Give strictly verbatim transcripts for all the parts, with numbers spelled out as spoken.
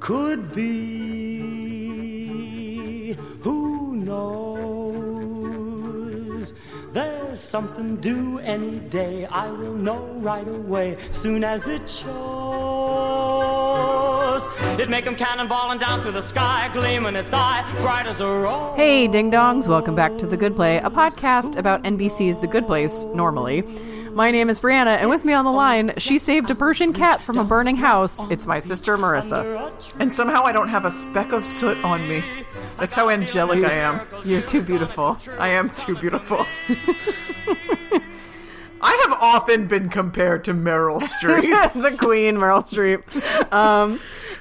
could be. Who knows? There's something due any day. I will know right away, soon as it shows. It make 'em cannonballing down through the sky, gleam in its eye, bright as a rose. Hey, ding-dongs. Welcome back to The Good Play, a podcast about N B C's The Good Place, normally. My name is Brianna, and with me on the line, she saved a Persian cat from a burning house. It's my sister, Marissa. And somehow I don't have a speck of soot on me. That's how angelic you, I am. You're too beautiful. I am too beautiful. I have often been compared to Meryl Streep. The queen, Meryl Streep. Um,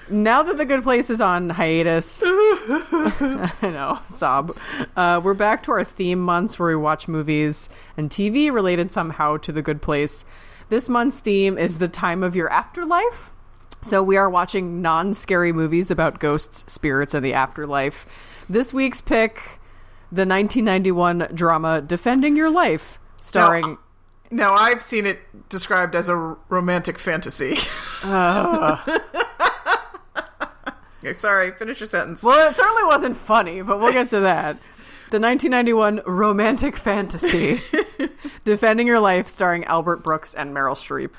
now that The Good Place is on hiatus, I know, sob, uh, we're back to our theme months where we watch movies and T V related somehow to The Good Place. This month's theme is the time of your afterlife. So we are watching non-scary movies about ghosts, spirits, and the afterlife. This week's pick, the nineteen ninety-one drama Defending Your Life, starring... No. Now, I've seen it described as a romantic fantasy. uh. Sorry, finish your sentence. Well, it certainly wasn't funny, but we'll get to that. The nineteen ninety-one romantic fantasy, Defending Your Life, starring Albert Brooks and Meryl Streep.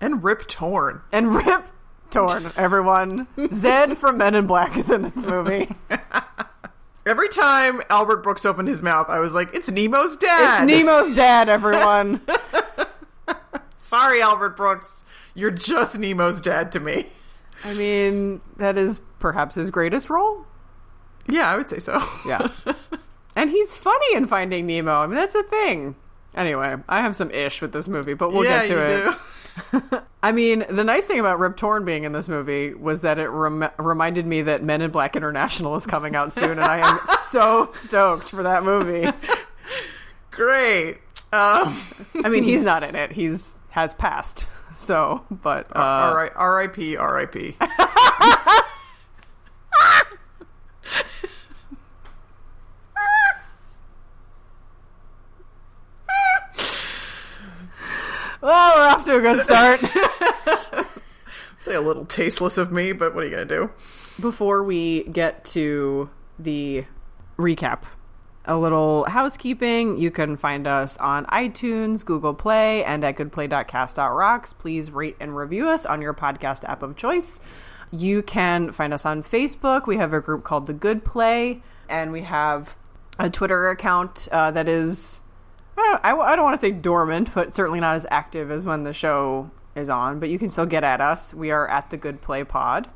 And Rip Torn. And Rip Torn, everyone. Zed from Men in Black is in this movie. Every time Albert Brooks opened his mouth, I was like, it's Nemo's dad. It's Nemo's dad, everyone. Sorry, Albert Brooks. You're just Nemo's dad to me. I mean, that is perhaps his greatest role. Yeah, I would say so. Yeah. And he's funny in Finding Nemo. I mean, that's the thing. Anyway, I have some ish with this movie, but we'll yeah, get to you it. Do. I mean, the nice thing about Rip Torn being in this movie was that it rem- reminded me that Men in Black International is coming out soon, and I am so stoked for that movie. Great. Um. I mean, he's not in it. He's has passed. So, but uh, all right, R I P, R I P. Well, we're off to a good start. Say a little tasteless of me, but what are you going to do? Before we get to the recap, a little housekeeping. You can find us on iTunes, Google Play, and at good play dot cast dot rocks. Please rate and review us on your podcast app of choice. You can find us on Facebook. We have a group called The Good Play, and we have a Twitter account uh, that is... I don't, I don't want to say dormant, but certainly not as active as when the show is on. But you can still get at us. We are at The Good Play Pod.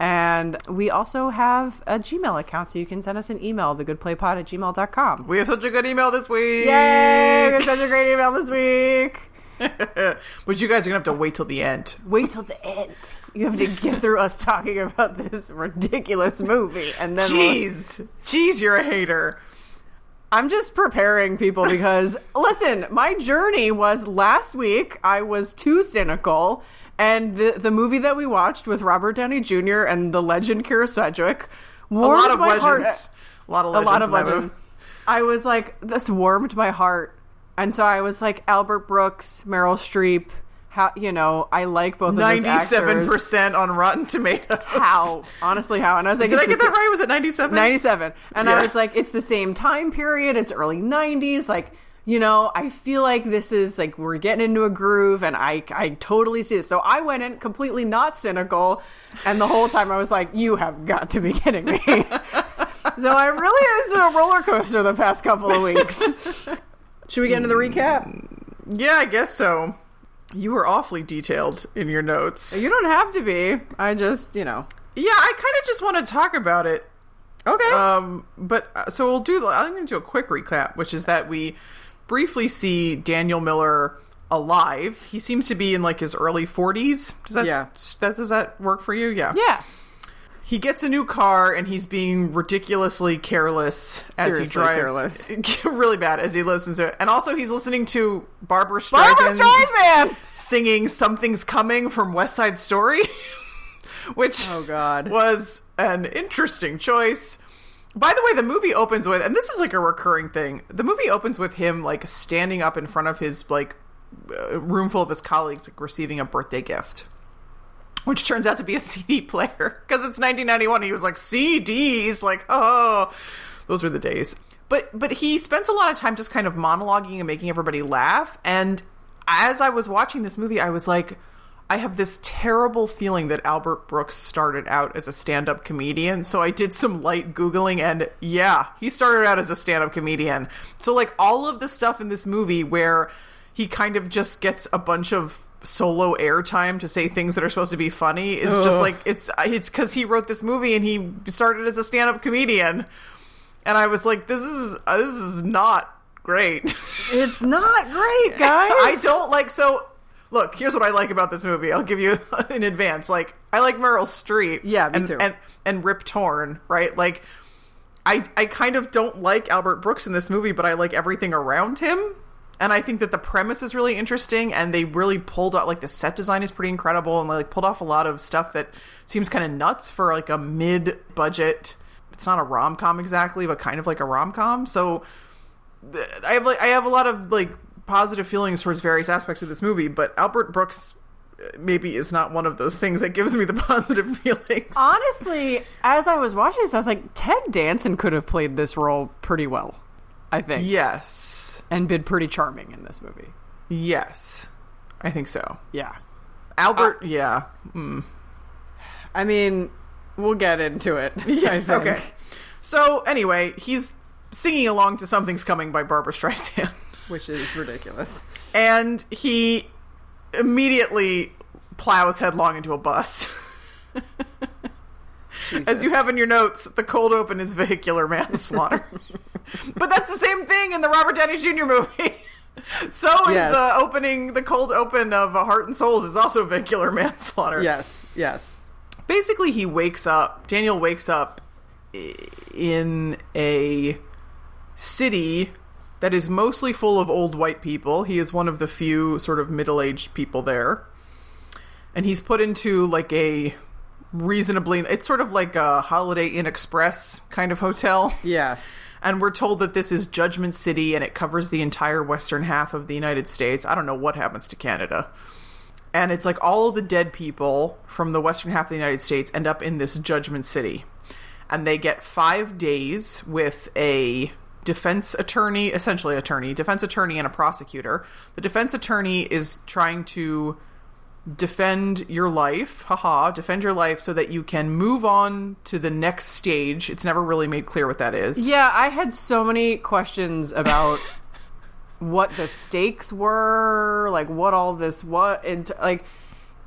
And we also have a Gmail account, so you can send us an email, the good play pod at gmail dot com. We have such a good email this week. Yay! We have such a great email this week. But you guys are going to have to wait till the end. Wait till the end. You have to get through us talking about this ridiculous movie. And then Jeez. We'll... Jeez, you're a hater. I'm just preparing people because, listen, my journey was last week I was too cynical, and the the movie that we watched with Robert Downey Junior and the legend Kira Sedgwick warmed my heart. A lot of legends. A lot of legends. I was like, this warmed my heart. And so I was like, Albert Brooks, Meryl Streep, how, you know, I like both of those actors. ninety-seven percent on Rotten Tomatoes. How? Honestly, how? And I was like, did I get that right? Was it ninety-seven? ninety-seven. And yeah. I was like, it's the same time period. It's early nineties. Like, you know, I feel like this is like we're getting into a groove, and I, I totally see this. So I went in completely not cynical, and the whole time I was like, you have got to be kidding me. So I really is a roller coaster the past couple of weeks. Should we get into the recap? Yeah, I guess so. You were awfully detailed in your notes. You don't have to be. I just, you know. Yeah, I kind of just want to talk about it. Okay. Um, but so we'll do, I'm going to do a quick recap, which is that we briefly see Daniel Miller alive. He seems to be in like his early forties. Does that, yeah. that, does that work for you? Yeah. Yeah. He gets a new car, and he's being ridiculously careless Seriously as he drives. Careless. Really bad as he listens to it. And also, he's listening to Barbra Streisand, Streisand singing Something's Coming from West Side Story, which oh, God. was an interesting choice. By the way, the movie opens with, and this is like a recurring thing, the movie opens with him like standing up in front of his like room full of his colleagues, like receiving a birthday gift. which turns out to be a C D player, because it's nineteen ninety-one. He was like, C Ds, like, oh, those were the days. But but he spends a lot of time just kind of monologuing and making everybody laugh. And as I was watching this movie, I was like, I have this terrible feeling that Albert Brooks started out as a stand-up comedian. So I did some light Googling, and yeah, he started out as a stand-up comedian. So like all of the stuff in this movie where he kind of just gets a bunch of solo airtime to say things that are supposed to be funny is Ugh. just like, it's it's because he wrote this movie and he started as a stand-up comedian. And I was like, this is uh, this is not great. It's not great, guys. I don't like, so... Look, here's what I like about this movie. I'll give you in advance. Like, I like Meryl Streep. Yeah, me and, too. And, and Rip Torn, right? Like, I I kind of don't like Albert Brooks in this movie, but I like everything around him. And I think that the premise is really interesting, and they really pulled out, like, the set design is pretty incredible, and they, like, pulled off a lot of stuff that seems kind of nuts for, like, a mid-budget... It's not a rom-com exactly, but kind of like a rom-com. So, I have, like, I have a lot of, like... positive feelings towards various aspects of this movie, but Albert Brooks maybe is not one of those things that gives me the positive feelings. Honestly, as I was watching this, I was like, Ted Danson could have played this role pretty well, I think. Yes. And been pretty charming in this movie. Yes. I think so. Yeah. Albert, uh, yeah. Mm. I mean, we'll get into it. Yeah, I think. Okay. So, anyway, he's singing along to Something's Coming by Barbra Streisand. Which is ridiculous. And he immediately plows headlong into a bus. As you have in your notes, the cold open is vehicular manslaughter. But that's the same thing in the Robert Downey Junior movie. So yes. is the opening, the cold open of Heart and Souls is also vehicular manslaughter. Yes, yes. Basically, he wakes up, Daniel wakes up in a city... that is mostly full of old white people. He is one of the few sort of middle-aged people there. And he's put into like a reasonably... It's sort of like a Holiday Inn Express kind of hotel. Yeah. And we're told that this is Judgment City and it covers the entire western half of the United States. I don't know what happens to Canada. And it's like all the dead people from the western half of the United States end up in this Judgment City. And they get five days with a... defense attorney, essentially attorney, defense attorney and a prosecutor. The defense attorney is trying to defend your life, haha, defend your life so that you can move on to the next stage. It's never really made clear what that is. Yeah, I had so many questions about what the stakes were, like what all this what and like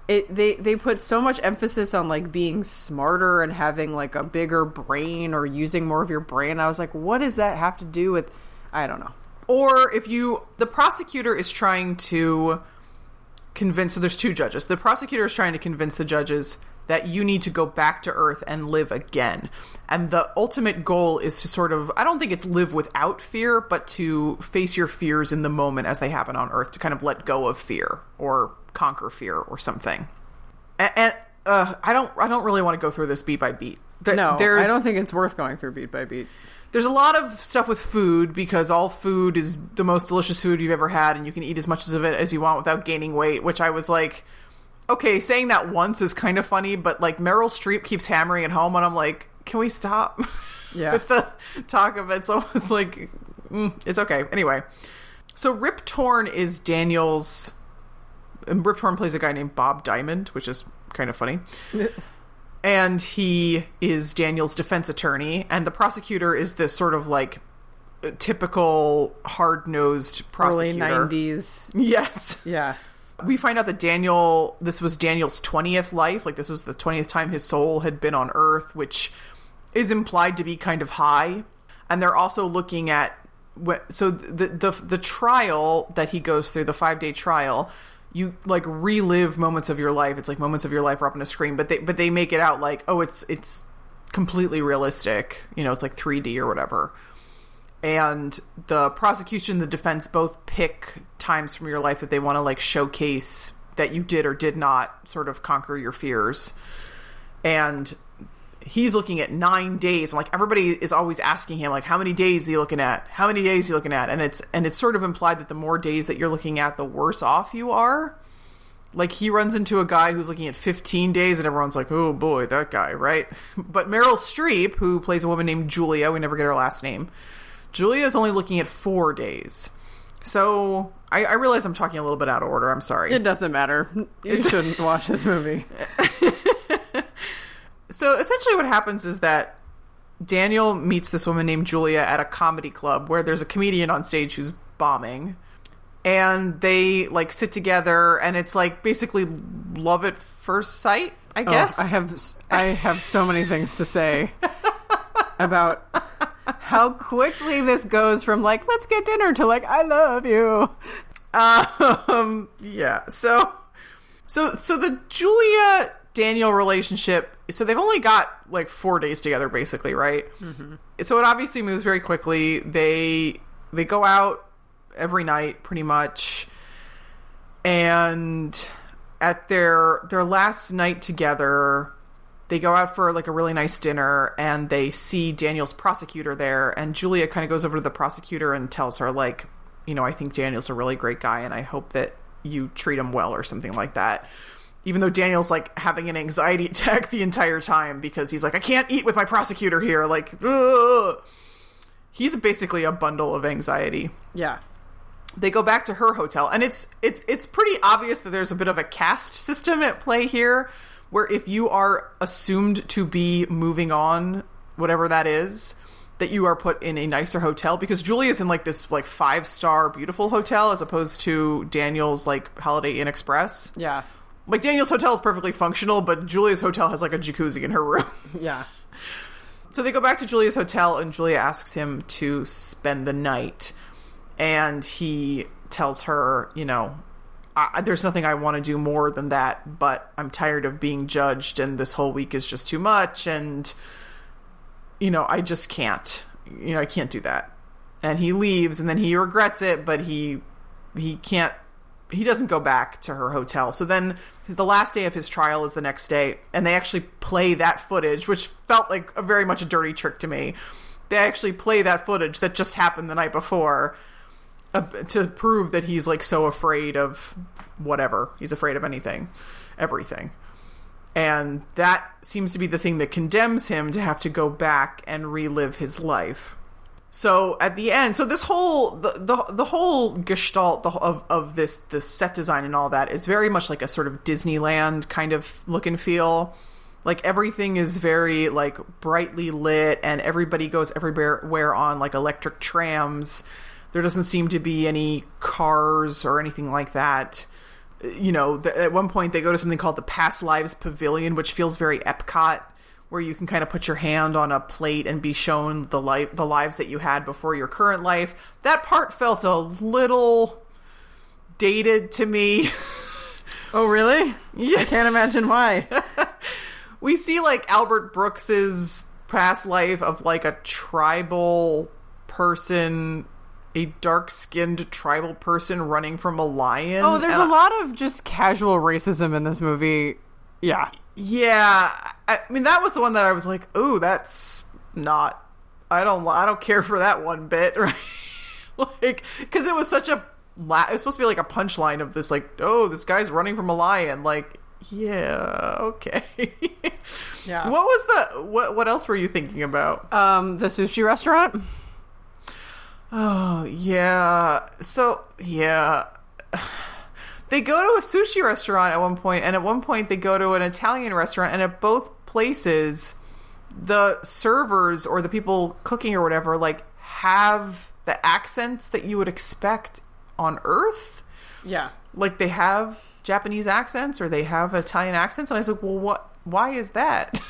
It, they, they put so much emphasis on, like, being smarter and having, like, a bigger brain or using more of your brain. I was like, what does that have to do with... I don't know. Or if you... The prosecutor is trying to convince... So there's two judges. The prosecutor is trying to convince the judges that you need to go back to Earth and live again. And the ultimate goal is to sort of... I don't think it's live without fear, but to face your fears in the moment as they happen on Earth, to kind of let go of fear or... conquer fear or something. And, and uh, I don't I don't really want to go through this beat by beat. There, no, I don't think it's worth going through beat by beat. There's a lot of stuff with food because all food is the most delicious food you've ever had and you can eat as much of it as you want without gaining weight, which I was like, okay, saying that once is kind of funny, but like Meryl Streep keeps hammering it home and I'm like, can we stop yeah. with the talk of it? So it's like, mm, it's okay. Anyway. So Rip Torn is Daniel's... And Rip Torn plays a guy named Bob Diamond, which is kind of funny. And he is Daniel's defense attorney. And the prosecutor is this sort of like typical hard-nosed prosecutor. Early nineties. Yes. Yeah. We find out that Daniel, this was Daniel's twentieth life. Like this was the twentieth time his soul had been on Earth, which is implied to be kind of high. And they're also looking at, so the the, the trial that he goes through, the five-day trial... You like relive moments of your life. It's like moments of your life are up on a screen, but they but they make it out like, oh, it's it's completely realistic. You know, it's like three D or whatever. And the prosecution and the defense both pick times from your life that they want to like showcase that you did or did not sort of conquer your fears. And he's looking at nine days, and like everybody is always asking him, like, how many days are you looking at? How many days are you looking at? And it's and it's sort of implied that the more days that you're looking at, the worse off you are. Like, he runs into a guy who's looking at fifteen days, and everyone's like, oh, boy, that guy, right? But Meryl Streep, who plays a woman named Julia, we never get her last name, Julia is only looking at four days. So, I, I realize I'm talking a little bit out of order. I'm sorry. It doesn't matter. You shouldn't watch this movie. So, essentially what happens is that Daniel meets this woman named Julia at a comedy club where there's a comedian on stage who's bombing. And they, like, sit together, and it's, like, basically love at first sight, I guess. Oh, I have I have so many things to say about how quickly this goes from, like, let's get dinner to, like, I love you. Um, yeah. So, so, so the Julia-Daniel relationship, so they've only got, like, four days together, basically, right? Mm-hmm. So it obviously moves very quickly. They They go out every night, pretty much. And at their their last night together, they go out for like a really nice dinner, and they see Daniel's prosecutor there, and Julia kind of goes over to the prosecutor and tells her, like, you know, I think Daniel's a really great guy, and I hope that you treat him well, or something like that. Even though Daniel's, like, having an anxiety attack the entire time, because he's like, I can't eat with my prosecutor here. Like, ugh. He's basically a bundle of anxiety. Yeah. They go back to her hotel, and it's it's it's pretty obvious that there's a bit of a caste system at play here, where if you are assumed to be moving on, whatever that is, that you are put in a nicer hotel, because Julia's in, like, this, like, five-star beautiful hotel as opposed to Daniel's, like, Holiday Inn Express. Yeah. Like, Daniel's hotel is perfectly functional, but Julia's hotel has, like, a jacuzzi in her room. Yeah. So they go back to Julia's hotel, and Julia asks him to spend the night. And he tells her, you know, I, there's nothing I want to do more than that, but I'm tired of being judged, and this whole week is just too much, and, you know, I just can't. You know, I can't do that. And he leaves, and then he regrets it, but he he can't, he doesn't go back to her hotel. So then the last day of his trial is the next day, and they actually play that footage, which felt like a very much a dirty trick to me. They actually play that footage that just happened the night before, to prove that he's, like, so afraid of whatever. He's afraid of anything. Everything. And that seems to be the thing that condemns him to have to go back and relive his life. So, at the end... So, this whole... The the, the whole gestalt of, of this, this set design and all that is very much like a sort of Disneyland kind of look and feel. Like, everything is very, like, brightly lit, and everybody goes everywhere on, like, electric trams. There doesn't seem to be any cars or anything like that. You know, th- at one point they go to something called the Past Lives Pavilion, which feels very Epcot, where you can kind of put your hand on a plate and be shown the life, the lives that you had before your current life. That part felt a little dated to me. Oh, really? Yeah. I can't imagine why. We see, like, Albert Brooks's past life of, like, a tribal person... a dark-skinned tribal person running from a lion. Oh, there's and a I, lot of just casual racism in this movie. Yeah. Yeah. I mean, that was the one that I was like, ooh, that's not... I don't I don't care for that one bit, right? Like, because it was such a... It was supposed to be like a punchline of this, like, oh, this guy's running from a lion. Like, yeah, okay. Yeah. What was the... What, what else were you thinking about? Um, the sushi restaurant? Oh, yeah. So, yeah. They go to a sushi restaurant at one point, and at one point they go to an Italian restaurant, and at both places, the servers or the people cooking or whatever, like, have the accents that you would expect on Earth. Yeah. Like, they have Japanese accents or they have Italian accents, and I was like, well, what? Why is that?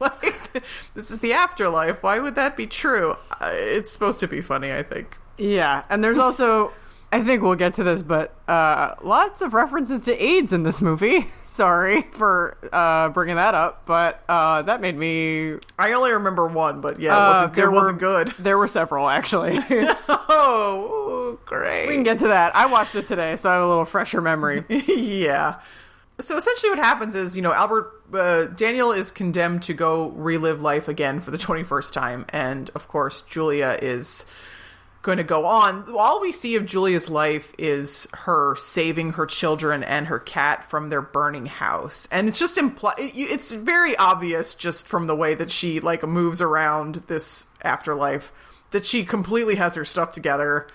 Like, this is the afterlife. Why would that be true? Uh, it's supposed to be funny, I think. Yeah, and there's also, I think we'll get to this, but uh, lots of references to AIDS in this movie. Sorry for uh, bringing that up, but uh, that made me... I only remember one, but yeah, it wasn't, uh, there it wasn't were, good. There were several, actually. Oh, great. We can get to that. I watched it today, so I have a little fresher memory. Yeah. So essentially what happens is, you know, Albert, uh, Daniel is condemned to go relive life again for the twenty-first time. And, of course, Julia is going to go on. All we see of Julia's life is her saving her children and her cat from their burning house. And it's just impl- it's very obvious just from the way that she like moves around this afterlife that she completely has her stuff together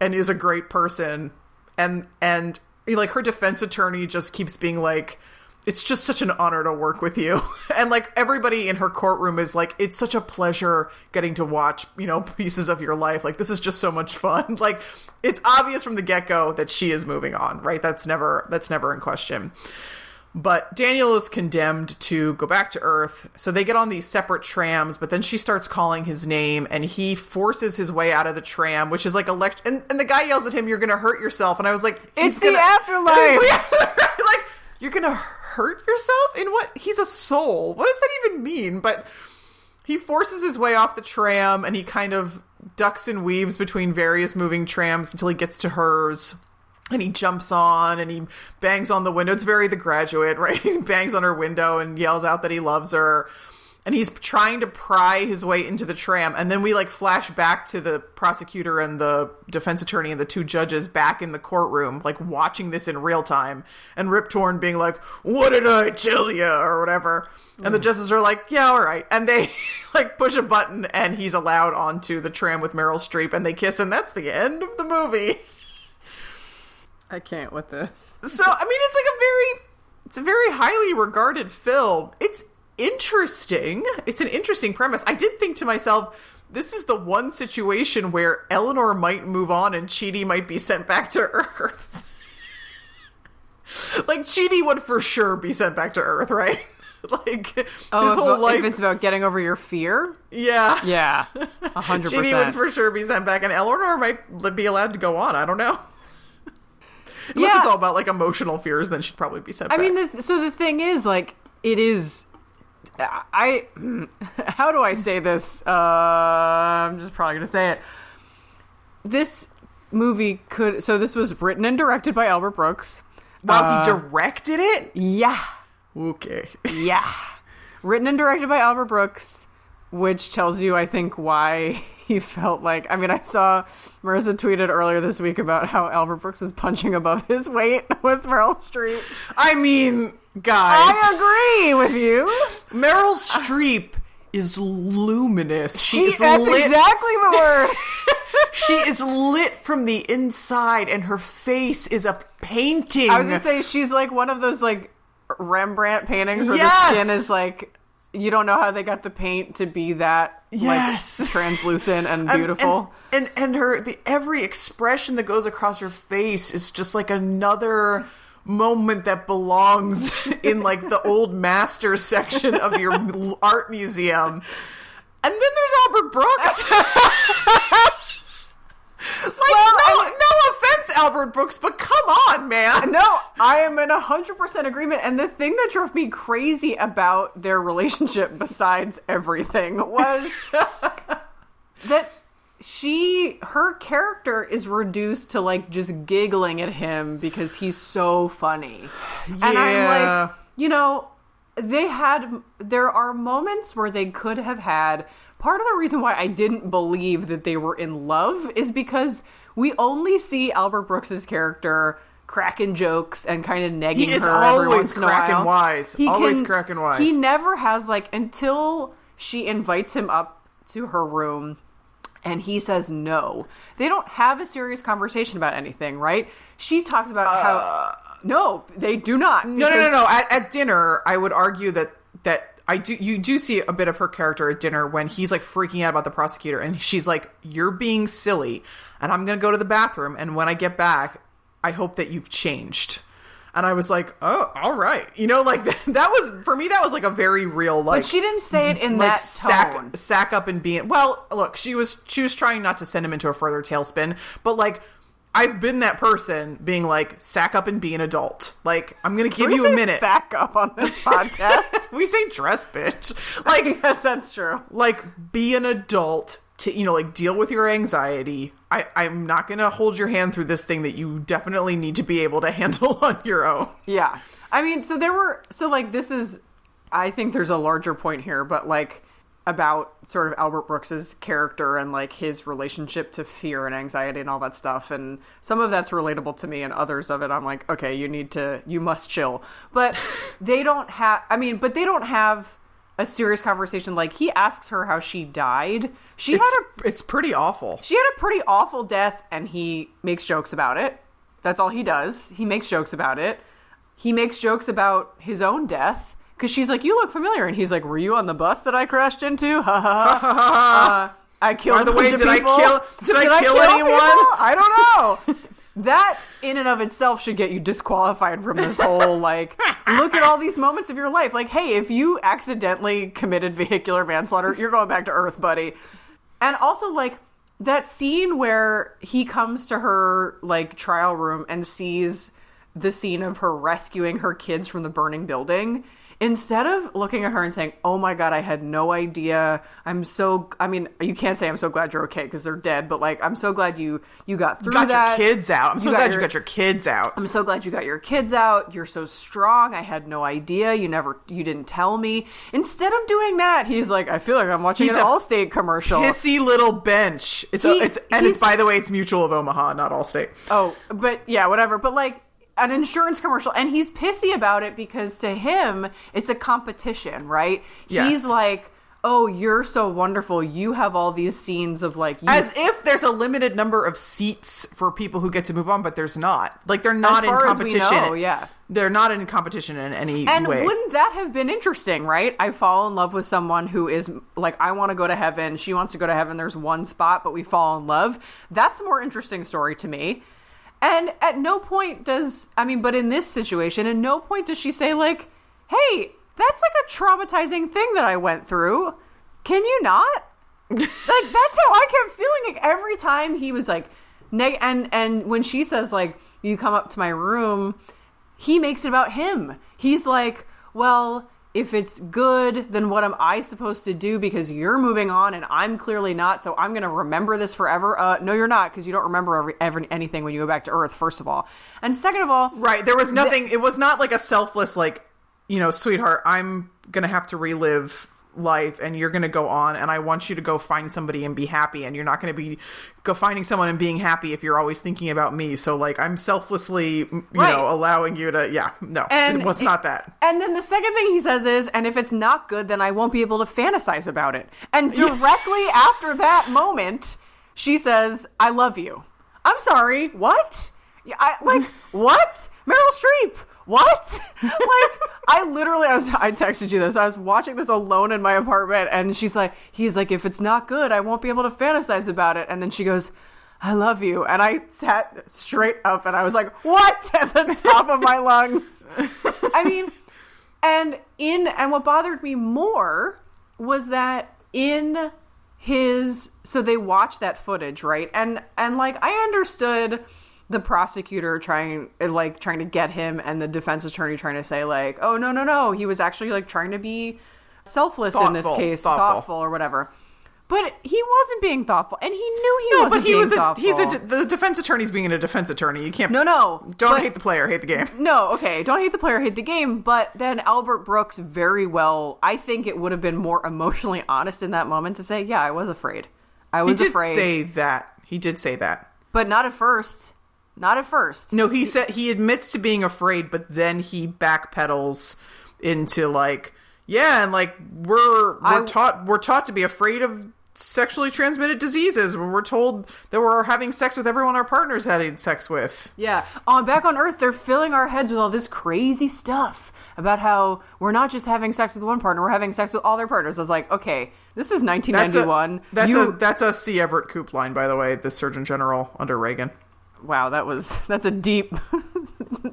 and is a great person. And, and like her defense attorney just keeps being like, it's just such an honor to work with you. And like everybody in her courtroom is like, it's such a pleasure getting to watch, you know, pieces of your life. Like this is just so much fun. Like it's obvious from the get-go that she is moving on, right? That's never, that's never in question. But Daniel is condemned to go back to Earth. So they get on these separate trams, but then she starts calling his name and he forces his way out of the tram, which is like a lecture. And, and the guy yells at him, you're going to hurt yourself. And I was like, it's the afterlife. Like you're going to hurt yourself in what? He's a soul. What does that even mean? But he forces his way off the tram and he kind of ducks and weaves between various moving trams until he gets to hers. And he jumps on and he bangs on the window. It's very The Graduate, right? He bangs on her window and yells out that he loves her. And he's trying to pry his way into the tram. And then we like flash back to the prosecutor and the defense attorney and the two judges back in the courtroom, like watching this in real time. And Rip Torn being like, what did I tell you? Or whatever. Mm. And the judges are like, yeah, all right. And they like push a button and he's allowed onto the tram with Meryl Streep and they kiss. And that's the end of the movie. I can't with this. So, I mean, it's like a very, it's a very highly regarded film. It's interesting. It's an interesting premise. I did think to myself, this is the one situation where Eleanor might move on and Chidi might be sent back to Earth. Like, Chidi would for sure be sent back to Earth, right? Like, oh, his whole the, life. If it's about getting over your fear? Yeah. Yeah. A hundred percent. Chidi would for sure be sent back and Eleanor might be allowed to go on. I don't know. Unless yeah. It's all about, like, emotional fears, then she'd probably be sent I back. mean, the, so the thing is, like, it is... I... How do I say this? Uh, I'm just probably going to say it. This movie could... So this was written and directed by Albert Brooks. Wow, uh, he directed it? Yeah. Okay. Yeah. Written and directed by Albert Brooks, which tells you, I think, why... He felt like, I mean, I saw Marissa tweeted earlier this week about how Albert Brooks was punching above his weight with Meryl Streep. I mean, guys. I agree with you. Meryl Streep is luminous. She, she is that's lit. Exactly the word. She is lit from the inside and her face is a painting. I was going to say, she's like one of those like Rembrandt paintings where yes. the skin is like... You don't know how they got the paint to be that yes. like translucent and beautiful. And, and, and her the every expression that goes across her face is just like another moment that belongs in like the old master section of your art museum. And then there's Albert Brooks. Like, well, no, I, no offense, Albert Brooks, but come on, man. No, I am in one hundred percent agreement. And the thing that drove me crazy about their relationship, besides everything, was that she, her character is reduced to, like, just giggling at him because he's so funny. Yeah. And I'm like, you know, they had, there are moments where they could have had... Part of the reason why I didn't believe that they were in love is because we only see Albert Brooks's character cracking jokes and kind of negging her every once in a while. He is always cracking wise. He always cracking wise. He never has, like, until she invites him up to her room and he says no. They don't have a serious conversation about anything, right? She talks about uh, how... No, they do not. No, no, no, no. At, at dinner, I would argue that... that I do. You do see a bit of her character at dinner when he's like freaking out about the prosecutor and she's like, you're being silly and I'm going to go to the bathroom. And when I get back, I hope that you've changed. And I was like, oh, all right. You know, like that, that was for me, that was like a very real like. But she didn't say it in like, that sack, tone. Sack up and be in. Well, look, she was she was trying not to send him into a further tailspin. But like I've been that person being like, sack up and be an adult. Like, I'm going to give you a minute. Sack up on this podcast. We say dress, bitch. Like, yes, that's true. Like, be an adult to, you know, like deal with your anxiety. I, I'm not going to hold your hand through this thing that you definitely need to be able to handle on your own. Yeah. I mean, so there were, so like, this is, I think there's a larger point here, but like, about sort of Albert Brooks's character and like his relationship to fear and anxiety and all that stuff. And some of that's relatable to me, and others of it I'm like, okay, you need to, you must chill. But they don't have, I mean, but they don't have a serious conversation. Like, he asks her how she died. She it's, had a, it's pretty awful. She had a pretty awful death, and he makes jokes about it. That's all he does. He makes jokes about it. He makes jokes about his own death. Because she's like, you look familiar. And he's like, were you on the bus that I crashed into? Ha ha ha. uh, I killed By the a way, bunch did of people. I kill, did, did I kill, I kill anyone? People? I don't know. That in and of itself should get you disqualified from this whole, like, look at all these moments of your life. Like, hey, if you accidentally committed vehicular manslaughter, you're going back to Earth, buddy. And also, like, that scene where he comes to her, like, trial room and sees the scene of her rescuing her kids from the burning building. Instead of looking at her and saying, oh my God, I had no idea. I'm so, I mean, you can't say I'm so glad you're okay because they're dead, but like, I'm so glad you, you got through that. You got that. your kids out. I'm you so glad your, you got your kids out. I'm so glad you got your kids out. You're so strong. I had no idea. You never, you didn't tell me. Instead of doing that, he's like, I feel like I'm watching he's an Allstate commercial. Pissy little bench. It's, he, a, it's and it's, by the way, it's Mutual of Omaha, not Allstate. Oh, but yeah, whatever. But like, an insurance commercial, and he's pissy about it because to him it's a competition, right? Yes. He's like, oh, you're so wonderful, you have all these scenes of like, you as if there's a limited number of seats for people who get to move on, but there's not. Like, they're not in competition. As far as we know, yeah, they're not in competition in any and way. And wouldn't that have been interesting, right? I fall in love with someone who is like, I want to go to heaven, she wants to go to heaven, there's one spot, but we fall in love. That's a more interesting story to me. And at no point does, I mean, but in this situation, at no point does she say, like, hey, that's like a traumatizing thing that I went through. Can you not? Like, that's how I kept feeling. Like, every time he was like, neg- and, and when she says, like, you come up to my room, he makes it about him. He's like, well, if it's good, then what am I supposed to do? Because you're moving on and I'm clearly not. So I'm going to remember this forever. Uh, no, you're not. Because you don't remember every, every, anything when you go back to Earth, first of all. And second of all. Right. There was nothing. Th- it was not like a selfless, like, you know, sweetheart, I'm going to have to relive life and you're going to go on. And I want you to go find somebody and be happy. And you're not going to be go finding someone and being happy if you're always thinking about me. So like, I'm selflessly, you right. know, allowing you to, yeah, no, and it was not that. And then the second thing he says is, and if it's not good, then I won't be able to fantasize about it. And directly after that moment, she says, I love you. I'm sorry. What? I, like, what? Meryl Streep. What? Like, I literally, I was, I texted you this. I was watching this alone in my apartment, and she's like, he's like, if it's not good, I won't be able to fantasize about it. And then she goes, I love you. And I sat straight up, and I was like, what? At the top of my lungs. I mean, and in, and what bothered me more was that in his, so they watched that footage, right? And, and like, I understood the prosecutor trying like trying to get him and the defense attorney trying to say like, oh, no, no, no. He was actually like trying to be selfless thoughtful, in this case, thoughtful. thoughtful or whatever. But he wasn't being thoughtful, and he knew he no, wasn't but he being was a, thoughtful. He's a, the defense attorney's being a defense attorney. You can't. No, no. Don't but, hate the player, hate the game. No, okay. Don't hate the player, hate the game. But then Albert Brooks very well, I think it would have been more emotionally honest in that moment to say, yeah, I was afraid. I was he did afraid. Say that. He did say that. But not at first. Not at first. No, he said he admits to being afraid, but then he backpedals into like, yeah, and like we're we're I, taught we're taught to be afraid of sexually transmitted diseases when we're told that we're having sex with everyone our partner's having sex with. Yeah, on back on Earth, they're filling our heads with all this crazy stuff about how we're not just having sex with one partner, we're having sex with all their partners. I was like, okay, this is nineteen ninety-one. That's a that's, you, a, that's a C. Everett Koop line, by the way, the Surgeon General under Reagan. Wow, that was that's a deep.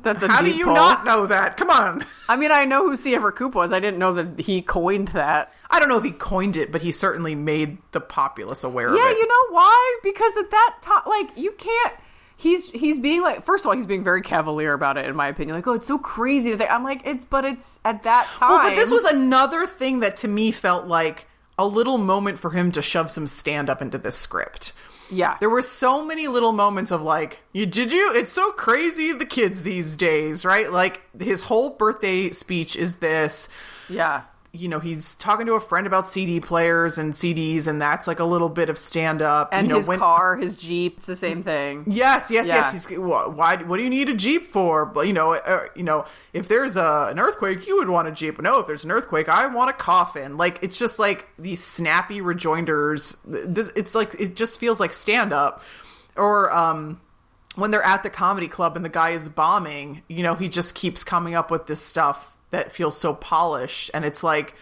That's a How deep do you poll. Not know that? Come on. I mean, I know who C. Everett Koop was. I didn't know that he coined that. I don't know if he coined it, but he certainly made the populace aware yeah, of it. Yeah, you know why? Because at that time, like, you can't. He's he's being like. First of all, he's being very cavalier about it, in my opinion. Like, oh, it's so crazy. That they, I'm like, it's but it's at that time. Well, but this was another thing that to me felt like a little moment for him to shove some stand up into this script. Yeah. There were so many little moments of like, you did you? It's so crazy the kids these days, right? Like his whole birthday speech is this. Yeah. you know, he's talking to a friend about C D players and C Ds, and that's like a little bit of stand-up. And you know, his when, car, his Jeep, it's the same thing. Yes, yes, yeah. yes. He's, why? What do you need a Jeep for? You know, uh, you know, if there's a, an earthquake, you would want a Jeep. No, if there's an earthquake, I want a coffin. Like, it's just like these snappy rejoinders. This, it's like, it just feels like stand-up. Or, um... when they're at the comedy club and the guy is bombing, you know, he just keeps coming up with this stuff that feels so polished. And it's like,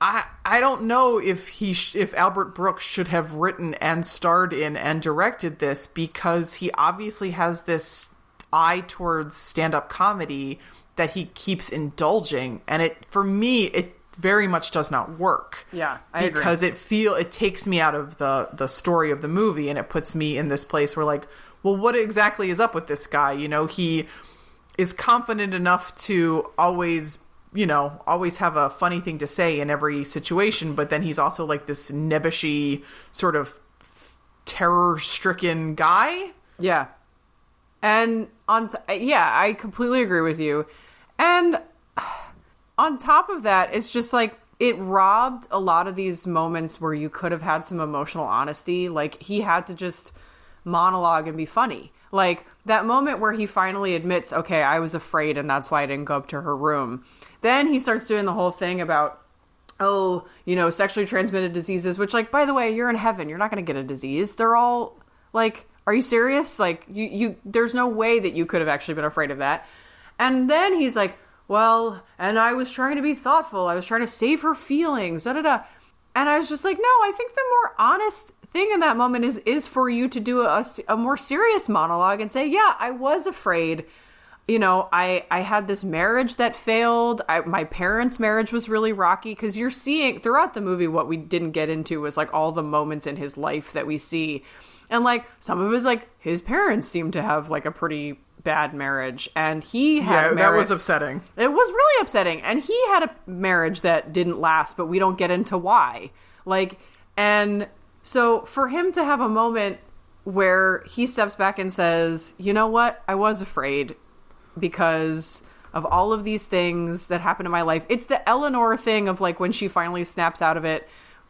I I don't know if he sh- if Albert Brooks should have written and starred in and directed this, because he obviously has this eye towards stand-up comedy that he keeps indulging. And it, for me, it very much does not work. Yeah, I because agree. it feel it takes me out of the the story of the movie, and it puts me in this place where, like, well, what exactly is up with this guy? You know, he is confident enough to always, you know, always have a funny thing to say in every situation. But then he's also like this nebbishy sort of terror-stricken guy. Yeah. And on, t- yeah, I completely agree with you. And on top of that, it's just like, it robbed a lot of these moments where you could have had some emotional honesty. Like, he had to just monologue and be funny. Like that moment where he finally admits, okay, I was afraid and that's why I didn't go up to her room. Then he starts doing the whole thing about, oh, you know, sexually transmitted diseases, which, like, by the way, you're in heaven, you're not going to get a disease. They're all like, are you serious? Like, you, you there's no way that you could have actually been afraid of that. And then he's like, well, and I was trying to be thoughtful, I was trying to save her feelings, da da da. And I was just like, no, I think the more honest thing in that moment is is for you to do a, a more serious monologue and say, yeah, I was afraid. You know, I, I had this marriage that failed. I, my parents' marriage was really rocky. Because you're seeing throughout the movie, what we didn't get into was like all the moments in his life that we see. And like some of his, like his parents seem to have like a pretty bad marriage, and he had yeah mar- that was upsetting. It was really upsetting, and he had a marriage that didn't last, but we don't get into why. Like, and so for him to have a moment where he steps back and says, you know what, I was afraid because of all of these things that happened in my life. It's the Eleanor thing of like when she finally snaps out of it,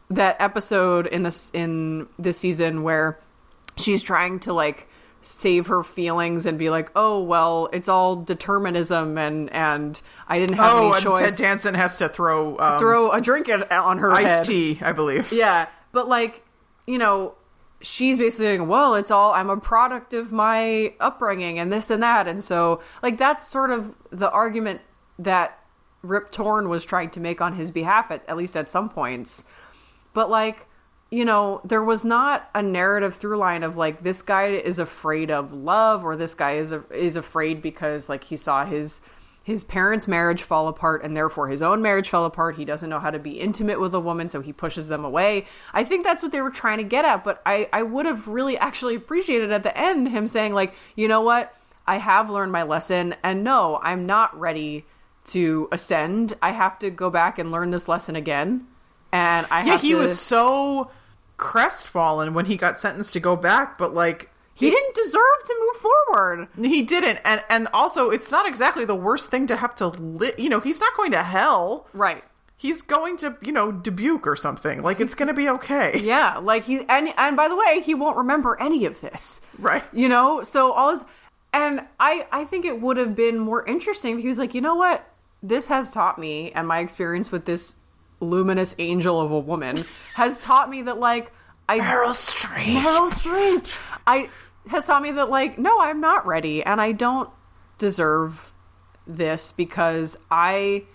that episode in this in this season where she's trying to like save her feelings and be like, oh, well, it's all determinism and and I didn't have oh, any choice. Oh, and Ted Danson has to throw... Um, throw a drink at, on her iced head. Iced tea, I believe. Yeah, but like, you know, she's basically saying, well, it's all, I'm a product of my upbringing and this and that. And so, like, that's sort of the argument that Rip Torn was trying to make on his behalf, at, at least at some points. But like, you know, there was not a narrative through line of like, this guy is afraid of love, or this guy is a, is afraid because like he saw his his parents' marriage fall apart and therefore his own marriage fell apart. He doesn't know how to be intimate with a woman, so he pushes them away. I think that's what they were trying to get at, but I, I would have really actually appreciated at the end him saying like, you know what, I have learned my lesson, and no, I'm not ready to ascend. I have to go back and learn this lesson again. And I yeah, have he to... was so crestfallen when he got sentenced to go back, but like he, he didn't deserve to move forward. He didn't, and and also it's not exactly the worst thing to have to live. You know, he's not going to hell, right? He's going to, you know, Dubuque or something. Like, it's going to be okay. Yeah, like he and and by the way, he won't remember any of this, right? You know, so all this, and I I think it would have been more interesting if he was like, you know what, this has taught me, and my experience with this luminous angel of a woman has taught me that like I Meryl Streep Meryl Streep I has taught me that like, no, I'm not ready and I don't deserve this because I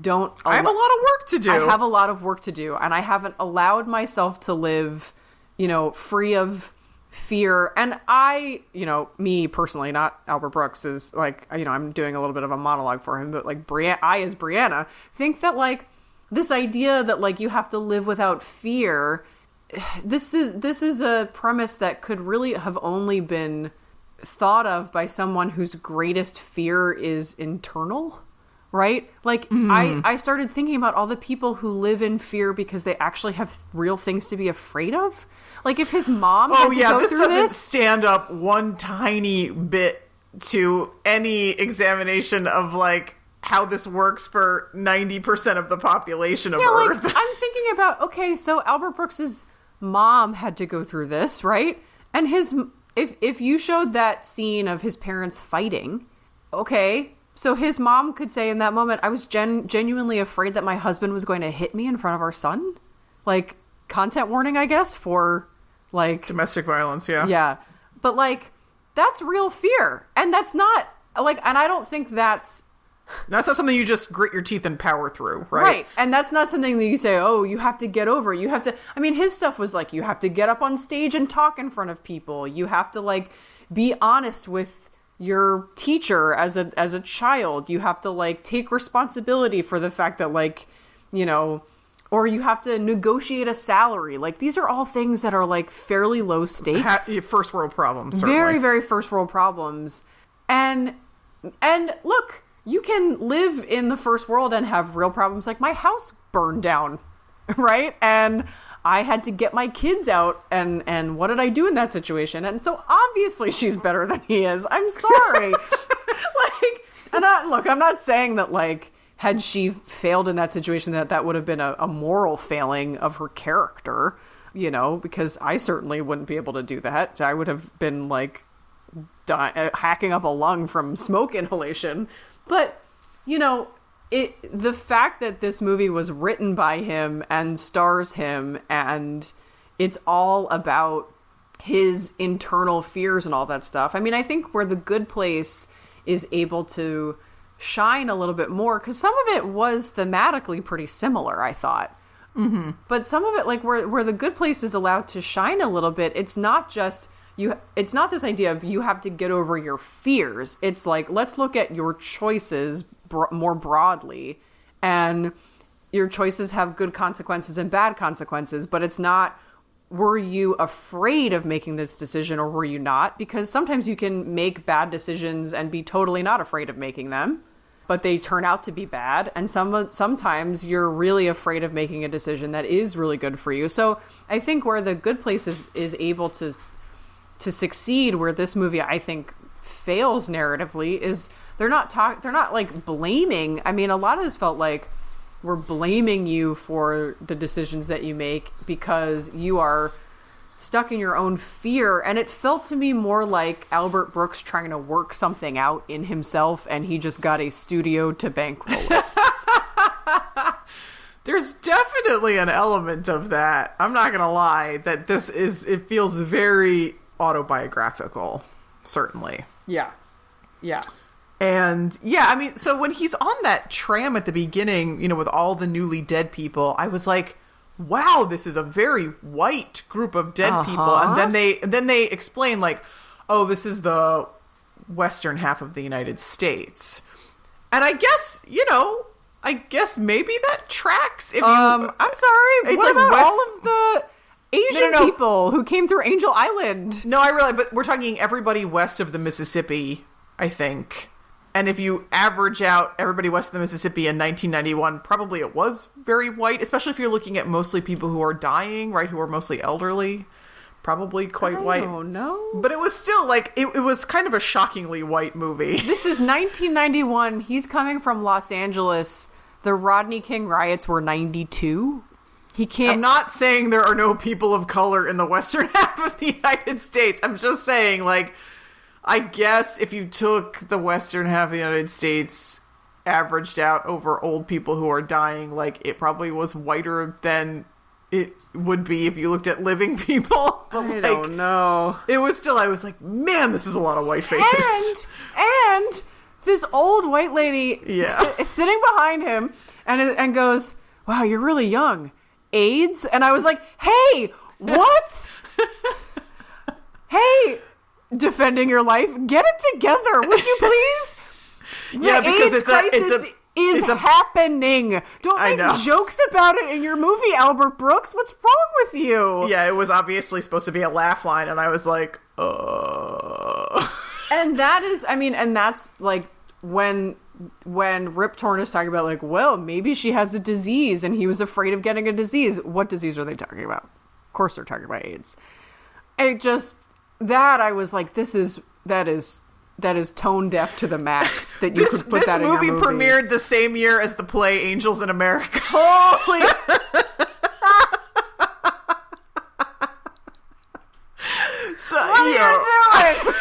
don't al- I have a lot of work to do I have a lot of work to do and I haven't allowed myself to live, you know, free of fear. And I, you know, me personally, not Albert Brooks, is like, you know, I'm doing a little bit of a monologue for him, but like Bri- I as Brianna think that like this idea that like you have to live without fear, this is this is a premise that could really have only been thought of by someone whose greatest fear is internal, right? Like mm. I, I started thinking about all the people who live in fear because they actually have real things to be afraid of. Like if his mom oh had yeah to go this through doesn't this, stand up one tiny bit to any examination of like how this works for ninety percent of the population of yeah, Earth. Like, I'm thinking about, okay, so Albert Brooks's mom had to go through this, right? And his, if if you showed that scene of his parents fighting, okay, so his mom could say in that moment, I was gen- genuinely afraid that my husband was going to hit me in front of our son. Like, content warning, I guess, for, like... domestic violence, yeah. Yeah. But, like, that's real fear. And that's not, like, and I don't think that's... That's not something you just grit your teeth and power through, right? Right. And that's not something that you say, oh, you have to get over it. You have to... I mean, his stuff was, like, you have to get up on stage and talk in front of people. You have to, like, be honest with... your teacher as a as a child. You have to like take responsibility for the fact that, like, you know, or you have to negotiate a salary. Like, these are all things that are like fairly low stakes, ha- first world problems, certainly. very very first world problems. And and look, you can live in the first world and have real problems. Like, my house burned down, right? And I had to get my kids out, and, and what did I do in that situation? And so obviously she's better than he is. I'm sorry. like, and I, look, I'm not saying that, like, had she failed in that situation, that that would have been a, a moral failing of her character, you know, because I certainly wouldn't be able to do that. I would have been like die, hacking up a lung from smoke inhalation. But, you know, It, the fact that this movie was written by him and stars him, and it's all about his internal fears and all that stuff. I mean, I think where The Good Place is able to shine a little bit more, because some of it was thematically pretty similar, I thought. Mm-hmm. But some of it, like where, where The Good Place is allowed to shine a little bit, it's not just... You, it's not this idea of you have to get over your fears. It's like, let's look at your choices bro- more broadly, and your choices have good consequences and bad consequences, but it's not, were you afraid of making this decision or were you not? Because sometimes you can make bad decisions and be totally not afraid of making them, but they turn out to be bad. And some sometimes you're really afraid of making a decision that is really good for you. So I think where The Good Place is, is able to... to succeed, where this movie I think fails narratively, is they're not talk they're not like blaming. I mean, a lot of this felt like we're blaming you for the decisions that you make because you are stuck in your own fear. And it felt to me more like Albert Brooks trying to work something out in himself, and he just got a studio to bankroll it. There's definitely an element of that. I'm not gonna lie that this is, it feels very autobiographical, certainly. Yeah. Yeah. And yeah, I mean, so when he's on that tram at the beginning, you know, with all the newly dead people, I was like, wow, this is a very white group of dead uh-huh. people. And then they, then they explain like, oh, this is the western half of the United States. And I guess, you know, I guess maybe that tracks. If um, you, I'm sorry. It's what like about West- all of the... Asian no, no, no. people who came through Angel Island. No, I realize, but we're talking everybody west of the Mississippi, I think. And if you average out everybody west of the Mississippi in nineteen ninety-one, probably it was very white, especially if you're looking at mostly people who are dying, right, who are mostly elderly. Probably quite I white. Oh no. But it was still like, it, it was kind of a shockingly white movie. This is nineteen ninety-one. He's coming from Los Angeles. The Rodney King riots were ninety-two. He can't. I'm not saying there are no people of color in the western half of the United States. I'm just saying, like, I guess if you took the western half of the United States, averaged out over old people who are dying, like, it probably was whiter than it would be if you looked at living people. But, I like, don't know. It was still, I was like, man, this is a lot of white faces. And, and this old white lady yeah. is sitting behind him and and goes, wow, you're really young. AIDS? And I was like, hey, what? Hey, Defending Your Life, get it together, would you please? The yeah, because AIDS it's crisis a, it's a, is it's a, happening. Don't I make know. jokes about it in your movie, Albert Brooks. What's wrong with you? Yeah, it was obviously supposed to be a laugh line, and I was like, uh. And that is, I mean, and that's like when... when Rip Torn is talking about, like, well, maybe she has a disease and he was afraid of getting a disease. What disease are they talking about? Of course they're talking about AIDS. It just, that I was like, this is, that is that is tone deaf to the max that you this, could put this that in movie your movie. This movie premiered the same year as the play Angels in America. Holy... so, what are you, know, you doing?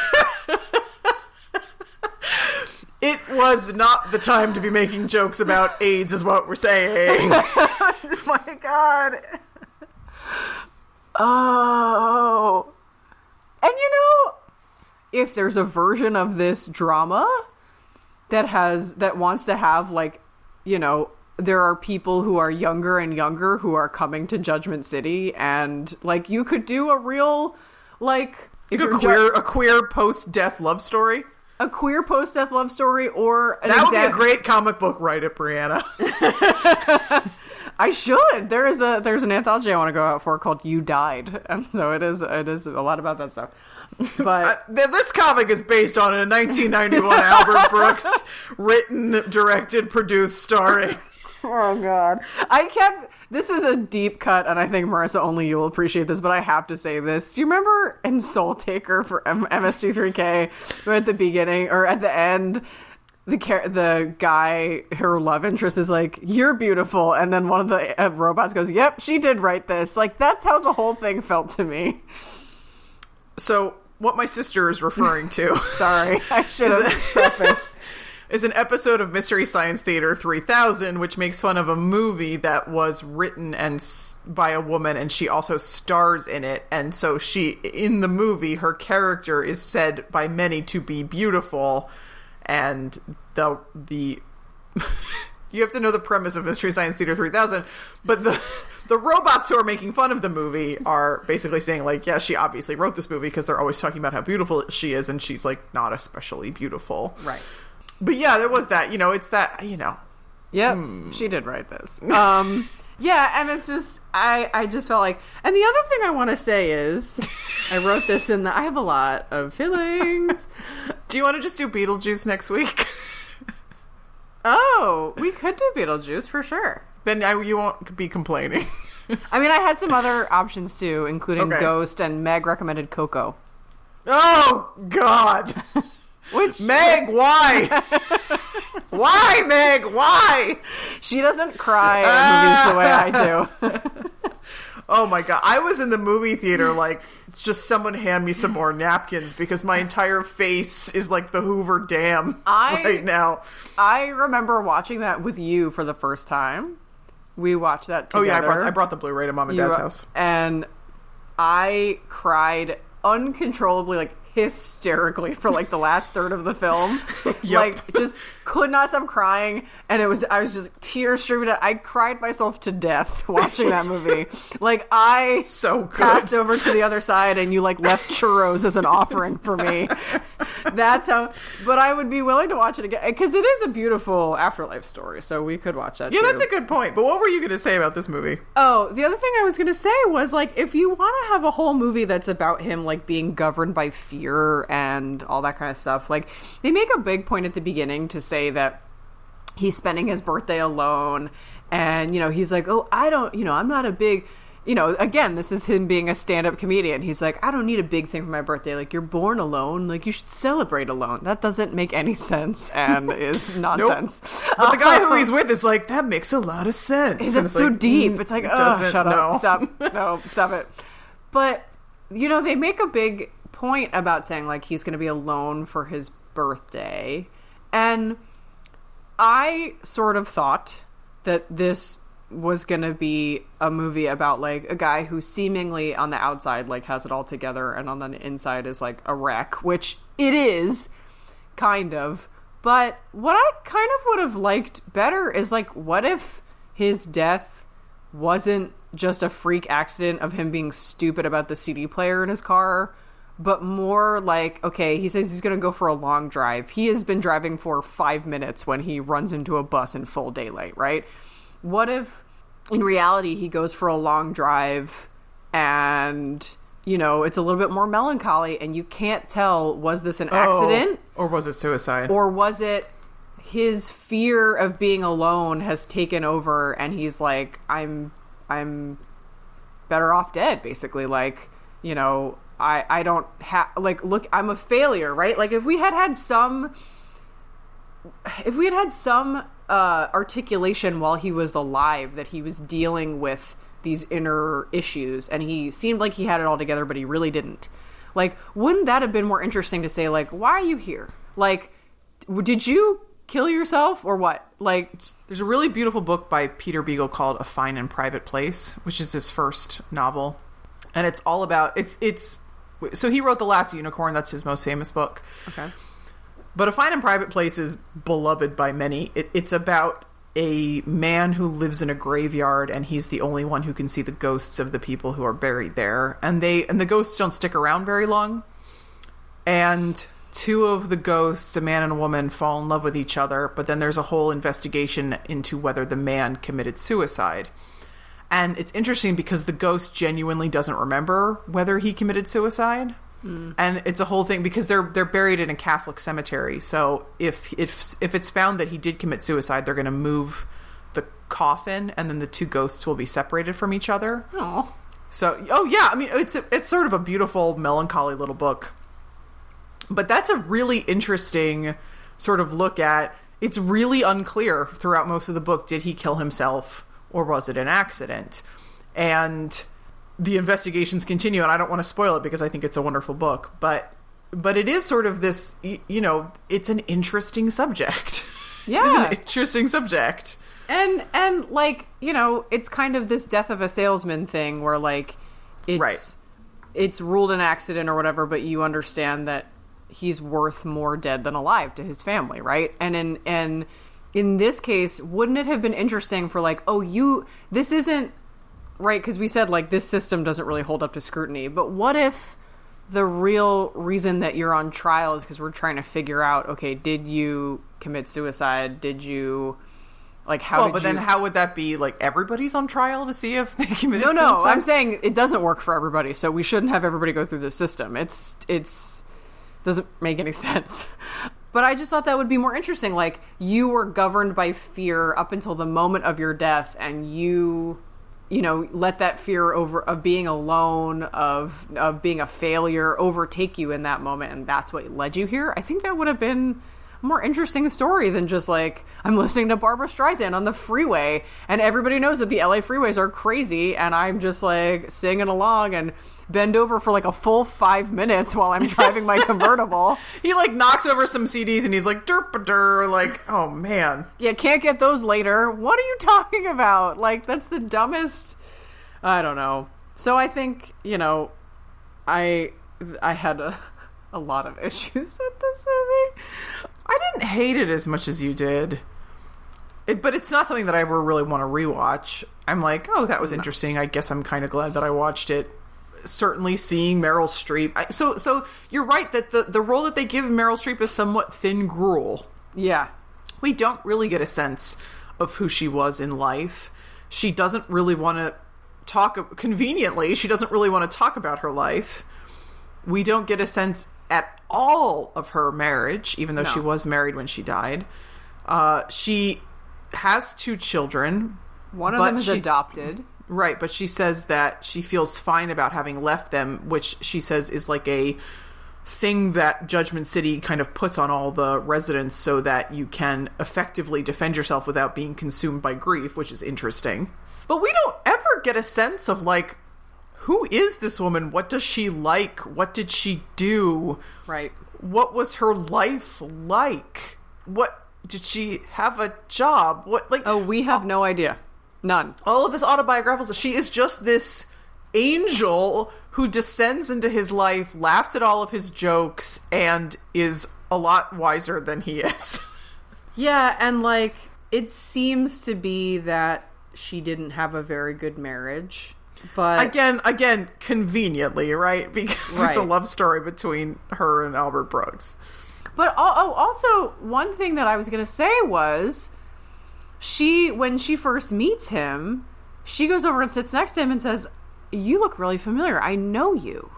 It was not the time to be making jokes about AIDS is what we're saying. Oh my God. Oh. And you know, if there's a version of this drama that has, that wants to have, like, you know, there are people who are younger and younger who are coming to Judgment City, and, like, you could do a real, like... If a, you're queer, ju- a queer post-death love story? A queer post-death love story, or... An that would exam- be a great comic book write-up, Brianna. I should. There is a there's an anthology I want to go out for called You Died. And so it is it is a lot about that stuff. But I, this comic is based on a nineteen ninety-one Albert Brooks written, directed, produced, starring. Oh, God. I kept... This is a deep cut, and I think, Marissa, only you will appreciate this, but I have to say this. Do you remember in Soul Taker for M- M S T three K, where at the beginning, or at the end, the car- the guy, her love interest is like, "You're beautiful," and then one of the uh, robots goes, "Yep, she did write this." Like, that's how the whole thing felt to me. So, what my sister is referring to... Sorry, I should have prefaced. Is an episode of Mystery Science Theater three thousand, which makes fun of a movie that was written and by a woman, and she also stars in it. And so she, in the movie, her character is said by many to be beautiful. And the the you have to know the premise of Mystery Science Theater three thousand, but the the robots who are making fun of the movie are basically saying, like, yeah, she obviously wrote this movie, because they're always talking about how beautiful she is, and she's, like, not especially beautiful. Right. But yeah, there was that, you know, it's that, you know. Yep, mm. She did write this. Um, yeah, and it's just, I, I just felt like, and the other thing I want to say is, I wrote this in the, I have a lot of feelings. Do you want to just do Beetlejuice next week? Oh, we could do Beetlejuice for sure. Then I, you won't be complaining. I mean, I had some other options too, including okay. Ghost, and Meg recommended Coco. Oh, God. Which Meg, why? Why, Meg, why? She doesn't cry at uh, movies the way I do. Oh, my God. I was in the movie theater like, just someone hand me some more napkins, because my entire face is like the Hoover Dam I, right now. I remember watching that with you for the first time. We watched that together. Oh, yeah, I brought, I brought the Blu-ray to Mom and you, Dad's house. And I cried uncontrollably, like, hysterically for like the last third of the film. Yep. Like, just could not stop crying, and it was I was just tears streaming out. I cried myself to death watching that movie. Like, I so good. Passed over to the other side, and you like left churros as an offering for me. That's how. But I would be willing to watch it again, because it is a beautiful afterlife story, so we could watch that yeah too. That's a good point. But what were you going to say about this movie? Oh, the other thing I was going to say was, like, if you want to have a whole movie that's about him like being governed by fear and all that kind of stuff, like, they make a big point at the beginning to say that he's spending his birthday alone, and, you know, he's like, oh, I don't, you know, I'm not a big, you know, again, this is him being a stand-up comedian. He's like, I don't need a big thing for my birthday. Like, you're born alone. Like, you should celebrate alone. That doesn't make any sense and is nonsense. Nope. But the guy who he's with is like, that makes a lot of sense. Is it so like, deep? It's like, oh, shut no. up. Stop. No, stop it. But, you know, they make a big point about saying, like, he's going to be alone for his birthday, and I sort of thought that this was going to be a movie about, like, a guy who seemingly on the outside, like, has it all together, and on the inside is like a wreck, which it is kind of. But what I kind of would have liked better is, like, what if his death wasn't just a freak accident of him being stupid about the C D player in his car, but more like, okay, he says he's going to go for a long drive. He has been driving for five minutes when he runs into a bus in full daylight, right? What if, in reality, he goes for a long drive and, you know, it's a little bit more melancholy, and you can't tell, was this an accident? Oh, or was it suicide? Or was it his fear of being alone has taken over, and he's like, I'm, I'm better off dead, basically, like... you know, I, I don't have, like, look, I'm a failure, right? Like, if we had had some, if we had had some uh, articulation while he was alive that he was dealing with these inner issues, and he seemed like he had it all together, but he really didn't. Like, wouldn't that have been more interesting to say, like, why are you here? Like, did you kill yourself or what? Like, there's a really beautiful book by Peter Beagle called A Fine and Private Place, which is his first novel. And it's all about, it's, it's, so he wrote The Last Unicorn. That's his most famous book. Okay. But A Fine and Private Place is beloved by many. It, it's about a man who lives in a graveyard, and he's the only one who can see the ghosts of the people who are buried there. And they, and the ghosts don't stick around very long. And two of the ghosts, a man and a woman, fall in love with each other. But then there's a whole investigation into whether the man committed suicide. And it's interesting because the ghost genuinely doesn't remember whether he committed suicide. Mm. And it's a whole thing because they're they're buried in a Catholic cemetery. So if if if it's found that he did commit suicide, they're going to move the coffin, and then the two ghosts will be separated from each other. Oh. So oh yeah, I mean it's a, it's sort of a beautiful, melancholy little book. But that's a really interesting sort of look at. It's really unclear throughout most of the book, did he kill himself? Or was it an accident? And the investigations continue, and I don't want to spoil it because I think it's a wonderful book. But but it is sort of this, you know, it's an interesting subject. Yeah. It's an interesting subject. And, and like, you know, it's kind of this death of a salesman thing where, like, it's, right. it's ruled an accident or whatever, but you understand that he's worth more dead than alive to his family, right? And in... and in this case, wouldn't it have been interesting for like, oh, you, this isn't right. Cause we said like this system doesn't really hold up to scrutiny, but what if the real reason that you're on trial is cause we're trying to figure out, okay, did you commit suicide? Did you like, how, well, did but you... then how would that be like everybody's on trial to see if they committed no, suicide? No, no, I'm saying it doesn't work for everybody. So we shouldn't have everybody go through this system. It's, it's doesn't make any sense. But I just thought that would be more interesting. Like, you were governed by fear up until the moment of your death, and you, you know, let that fear over of being alone, of of being a failure, overtake you in that moment, and that's what led you here. I think that would have been a more interesting story than just like, I'm listening to Barbra Streisand on the freeway, and everybody knows that the L A freeways are crazy, and I'm just like singing along and bend over for like a full five minutes while I'm driving my convertible. He like knocks over some C Ds and he's like, derp-a-der, like, oh man. Yeah, can't get those later. What are you talking about? Like, that's the dumbest. I don't know. So I think, you know, I I had a, a lot of issues with this movie. I didn't hate it as much as you did. It, but it's not something that I ever really want to rewatch. I'm like, oh, that was interesting. I guess I'm kind of glad that I watched it. Certainly seeing Meryl Streep. I, so so you're right that the, the role that they give Meryl Streep is somewhat thin gruel. Yeah. We don't really get a sense of who she was in life. She doesn't really want to talk, conveniently, she doesn't really want to talk about her life. We don't get a sense at all of her marriage, even though no. she was married when she died. Uh, she has two children. One of them is she, adopted. Right, but she says that she feels fine about having left them, which she says is like a thing that Judgment City kind of puts on all the residents so that you can effectively defend yourself without being consumed by grief, which is interesting. But we don't ever get a sense of, like, who is this woman? What does she like? What did she do? Right. What was her life like? What, did she have a job? What, like? Oh, we have uh, no idea. None. All of this autobiographical. She is just this angel who descends into his life, laughs at all of his jokes, and is a lot wiser than he is. Yeah, and like, it seems to be that she didn't have a very good marriage. But again, again, conveniently, right? Because right. It's a love story between her and Albert Brooks. But oh, also, one thing that I was going to say was... She, when she first meets him, she goes over and sits next to him and says, you look really familiar. I know you.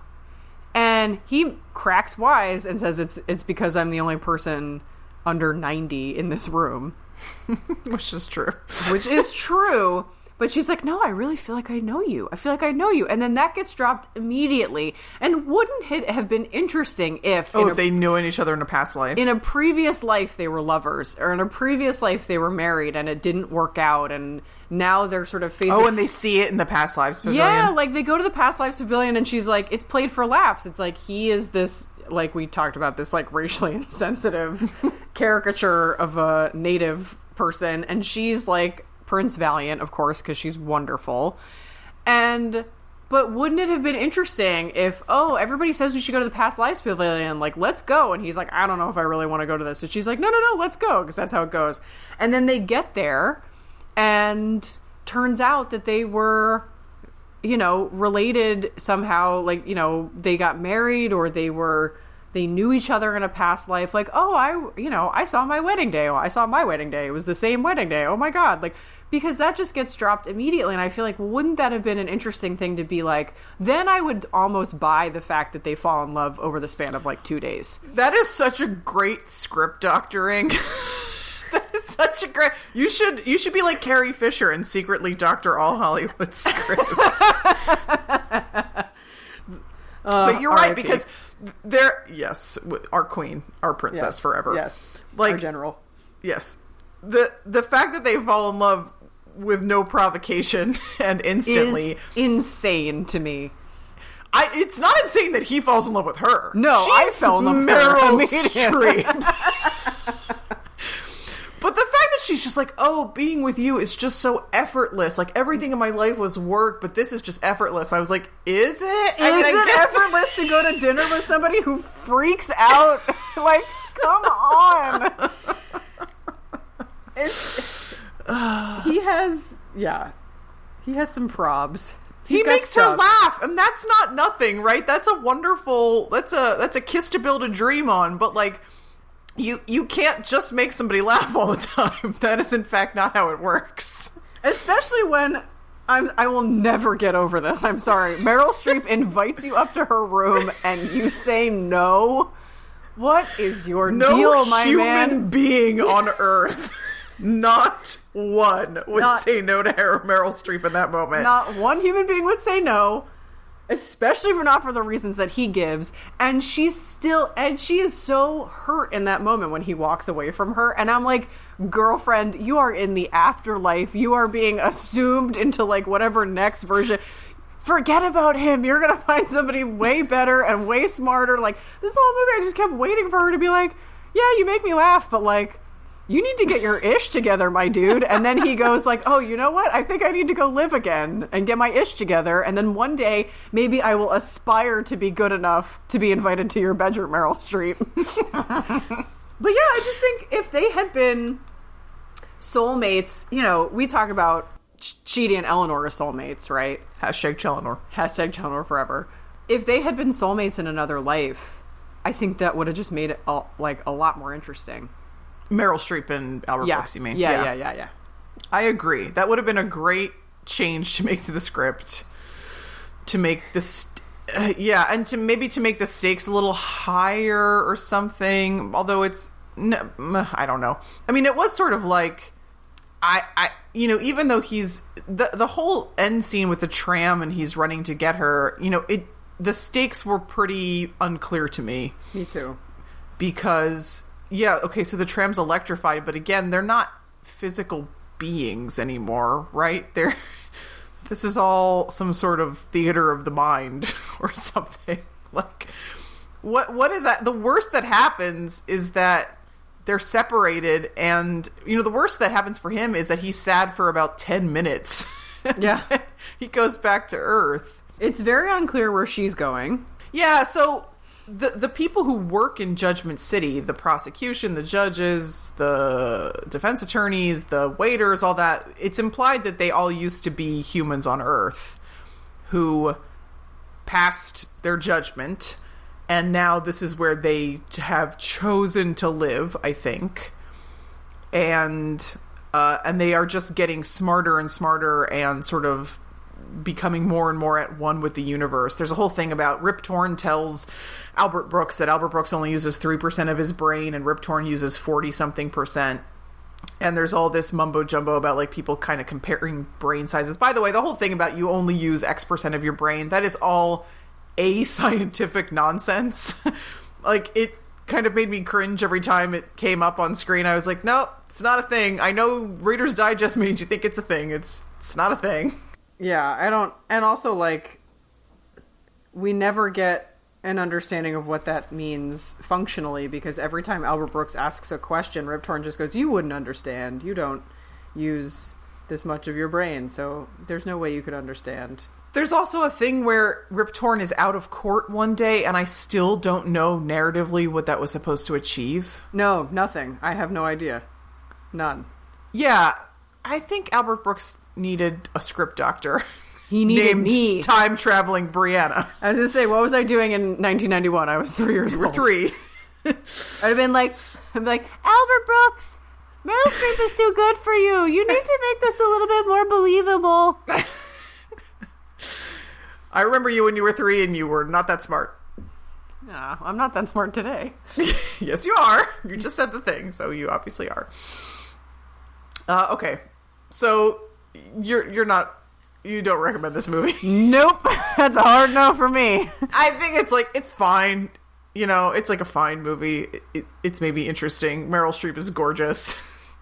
And he cracks wise and says, it's it's because I'm the only person under ninety in this room. Which is true. Which is true. But she's like, no, I really feel like I know you. I feel like I know you. And then that gets dropped immediately. And wouldn't it have been interesting if... Oh, if a, they knew each other in a past life. In a previous life, they were lovers. Or in a previous life, they were married and it didn't work out. And now they're sort of facing... Oh, and they see it in the Past Lives Pavilion. Yeah, like they go to the Past Lives Pavilion and she's like, it's played for laughs. It's like, he is this... Like we talked about this, like, racially insensitive caricature of a native person. And she's like... Prince Valiant, of course, because she's wonderful. And but wouldn't it have been interesting if, oh, everybody says we should go to the Past Lives Pavilion, like, let's go. And he's like, I don't know if I really want to go to this. And she's like, no, no, no, let's go, because that's how it goes. And then they get there, and turns out that they were, you know, related somehow. Like, you know, they got married, or they were... They knew each other in a past life. Like, oh, I, you know, I saw my wedding day. Oh, I saw my wedding day. It was the same wedding day. Oh, my God. Like, because that just gets dropped immediately. And I feel like, wouldn't that have been an interesting thing to be like, then I would almost buy the fact that they fall in love over the span of like two days. That is such a great script doctoring. That is such a great... You should, you should be like Carrie Fisher and secretly doctor all Hollywood scripts. Uh, but you're right, because they're, yes, our queen, our princess, yes, forever. Yes, like, our general. Yes. The the fact that they fall in love with no provocation and instantly... is insane to me. I, it's not insane that he falls in love with her. No, She's I fell in love with Meryl Streep. But the fact that she's just like, oh, being with you is just so effortless. Like, everything in my life was work, but this is just effortless. I was like, is it? Is I mean, it guess... effortless to go to dinner with somebody who freaks out? Like, come on. It's, he has, yeah, he has some probs. He's he makes stuff. her laugh, and that's not nothing, right? That's a wonderful, that's a, that's a kiss to build a dream on, but like, You you can't just make somebody laugh all the time. That is, in fact, not how it works. Especially when I'm, I will never get over this. I'm sorry. Meryl Streep invites you up to her room and you say no. What is your no deal, my man? No human being on earth, not one, would not, say no to Meryl Streep in that moment. Not one human being would say no. Especially if not for the reasons that he gives. And she's still, and she is so hurt in that moment when he walks away from her. And I'm like, girlfriend, you are in the afterlife. You are being assumed into like whatever next version. Forget about him. You're going to find somebody way better and way smarter. Like, this whole movie, I just kept waiting for her to be like, yeah, you make me laugh, but like, you need to get your ish together, my dude. And then he goes like, oh, you know what? I think I need to go live again and get my ish together. And then one day, maybe I will aspire to be good enough to be invited to your bedroom, Meryl Streep. But yeah, I just think if they had been soulmates, you know, we talk about Ch- Chidi and Eleanor are soulmates, right? Hashtag Cheleanor. Hashtag Cheleanor forever. If they had been soulmates in another life, I think that would have just made it all, like, a lot more interesting. Meryl Streep and Albert yeah. Brooks, you mean? Yeah, yeah, yeah, yeah, yeah. I agree. That would have been a great change to make to the script. To make this... Uh, yeah, and to maybe to make the stakes a little higher or something. Although it's... No, I don't know. I mean, it was sort of like... I, I you know, even though he's... The, the whole end scene with the tram and he's running to get her, you know, it the stakes were pretty unclear to me. Me too. Because... Yeah, okay, so the tram's electrified, but again, they're not physical beings anymore, right? They're, this is all some sort of theater of the mind or something. Like, what? what is that? The worst that happens is that they're separated, and, you know, the worst that happens for him is that he's sad for about ten minutes. Yeah. He goes back to Earth. It's very unclear where she's going. Yeah, so... The the people who work in Judgment City, the prosecution, the judges, the defense attorneys, the waiters, all that, it's implied that they all used to be humans on Earth who passed their judgment, and now this is where they have chosen to live, I think. And uh, and they are just getting smarter and smarter and sort of becoming more and more at one with the universe. There's a whole thing about Rip Torn tells Albert Brooks that Albert Brooks only uses three percent of his brain and Rip Torn uses forty something percent. And there's all this mumbo jumbo about like people kind of comparing brain sizes. By the way, the whole thing about you only use X percent of your brain, that is all a scientific nonsense. Like, it kind of made me cringe every time it came up on screen. I was like, no, it's not a thing. I know Reader's Digest made you think it's a thing. It's it's not a thing. Yeah, I don't... And also, like, we never get an understanding of what that means functionally, because every time Albert Brooks asks a question, Rip Torn just goes, you wouldn't understand. You don't use this much of your brain, so there's no way you could understand. There's also a thing where Rip Torn is out of court one day, and I still don't know narratively what that was supposed to achieve. No, nothing. I have no idea. None. Yeah, I think Albert Brooks needed a script doctor. He needed named me. Time-traveling Brianna. I was going to say, what was I doing in nineteen ninety-one? I was three years You're old. You were three. I'd have been like, I'd be like, Albert Brooks, Meryl Streep is too good for you. You need to make this a little bit more believable. I remember you when you were three and you were not that smart. No, I'm not that smart today. Yes, you are. You just said the thing, so you obviously are. Uh, okay. So you're you're not... You don't recommend this movie. Nope. That's a hard no for me. I think it's like, it's fine. You know, it's like a fine movie. It, it, it's maybe interesting. Meryl Streep is gorgeous.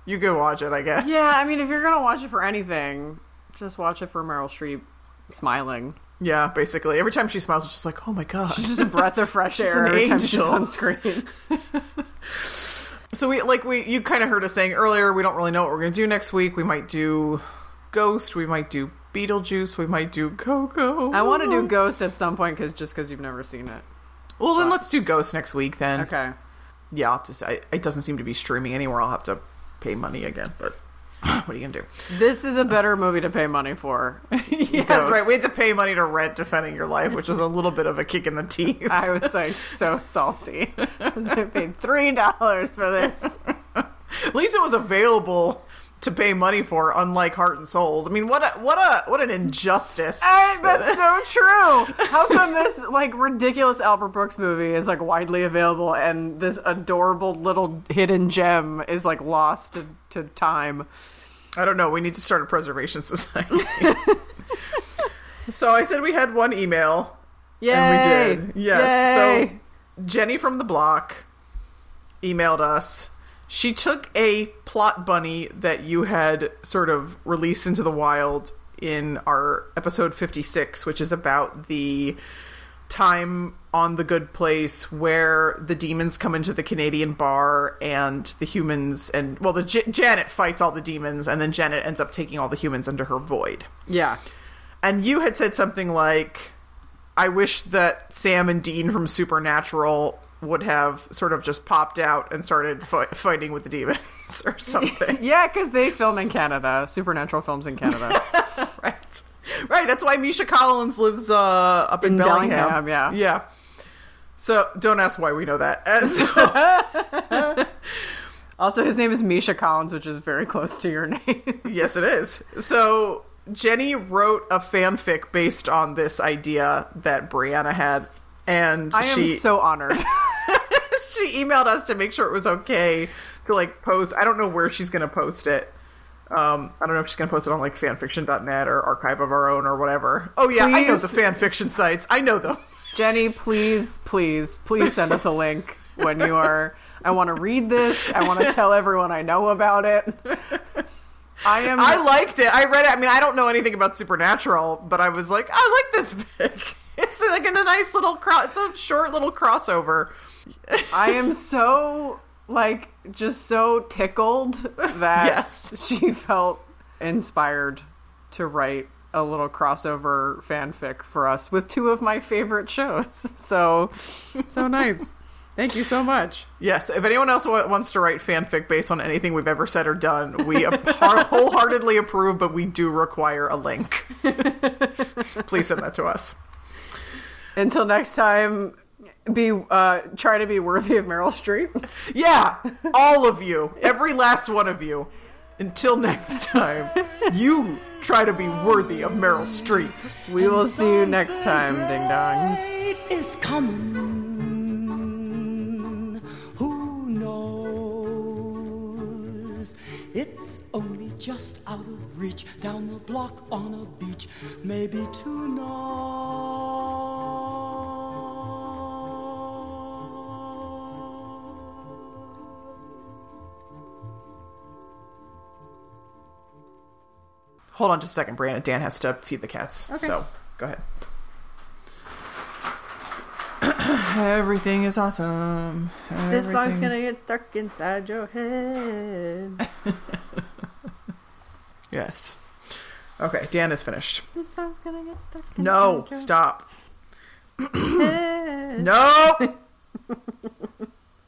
You can watch it, I guess. Yeah, I mean, if you're going to watch it for anything, just watch it for Meryl Streep smiling. Yeah, basically. Every time she smiles, it's just like, oh my God. She's just a breath of fresh air every angel. time she's on screen. So we, like, we, you kind of heard us saying earlier, we don't really know what we're going to do next week. We might do Ghost. We might do Beetlejuice. We might do Coco. I want to do Ghost at some point, because just because you've never seen it. Well, so. Then let's do Ghost next week then. Okay. Yeah, I'll have to say, it doesn't seem to be streaming anywhere. I'll have to pay money again, but what are you going to do? This is a better movie to pay money for. Yes, Ghost. Right. We had to pay money to rent Defending Your Life, which was a little bit of a kick in the teeth. I was like so salty. I paid three dollars for this. At least it was available to pay money for, unlike Heart and Souls. I mean, what a, what a what an injustice. I, that's so true. How come this like ridiculous Albert Brooks movie is like widely available, and this adorable little hidden gem is like lost to, to time? I don't know. We need to start a preservation society. So I said we had one email. Yay. And we did. Yes. Yay. So Jenny from the block emailed us. She took a plot bunny that you had sort of released into the wild in our episode fifty-six, which is about the time on The Good Place where the demons come into the Canadian bar and the humans and, well, the J- Janet fights all the demons, and then Janet ends up taking all the humans under her void. Yeah. And you had said something like, I wish that Sam and Dean from Supernatural would have sort of just popped out and started fi- fighting with the demons or something. Yeah, because they film in Canada. Supernatural films in Canada. Right. Right, that's why Misha Collins lives uh, up in, in Bellingham. Bellingham. Yeah. Yeah. So, don't ask why we know that. So, also, his name is Misha Collins, which is very close to your name. Yes, it is. So, Jenny wrote a fanfic based on this idea that Brianna had, and I she... am so honored. She emailed us to make sure it was okay to like post. I don't know where she's going to post it. Um, I don't know if she's going to post it on like fanfiction dot net or Archive of Our Own or whatever. Oh yeah, please. I know the fanfiction sites. I know them. Jenny, please, please, please send us a link when you are. I want to read this. I want to tell everyone I know about it. I am. I liked it. I read it. I mean, I don't know anything about Supernatural, but I was like, I like this fic. It's like in a nice little cross. It's a short little crossover. I am so like just so tickled that yes. She felt inspired to write a little crossover fanfic for us with two of my favorite shows. So so nice. Thank you so much. Yes. If anyone else w- wants to write fanfic based on anything we've ever said or done, we apar- wholeheartedly approve, but we do require a link. So please send that to us. Until next time, be uh, try to be worthy of Meryl Streep. Yeah, all of you. Every last one of you. Until next time, you try to be worthy of Meryl Streep. We will see you next time, ding-dongs. Is coming. Who knows? It's only just out of reach, down the block on a beach, maybe tonight. Hold on just a second, Brianna. Dan has to feed the cats. Okay. So, go ahead. Everything is awesome. Everything. This song's gonna get stuck inside your head. Yes. Okay, Dan is finished. This song's gonna get stuck inside. No, your stop. Head. No.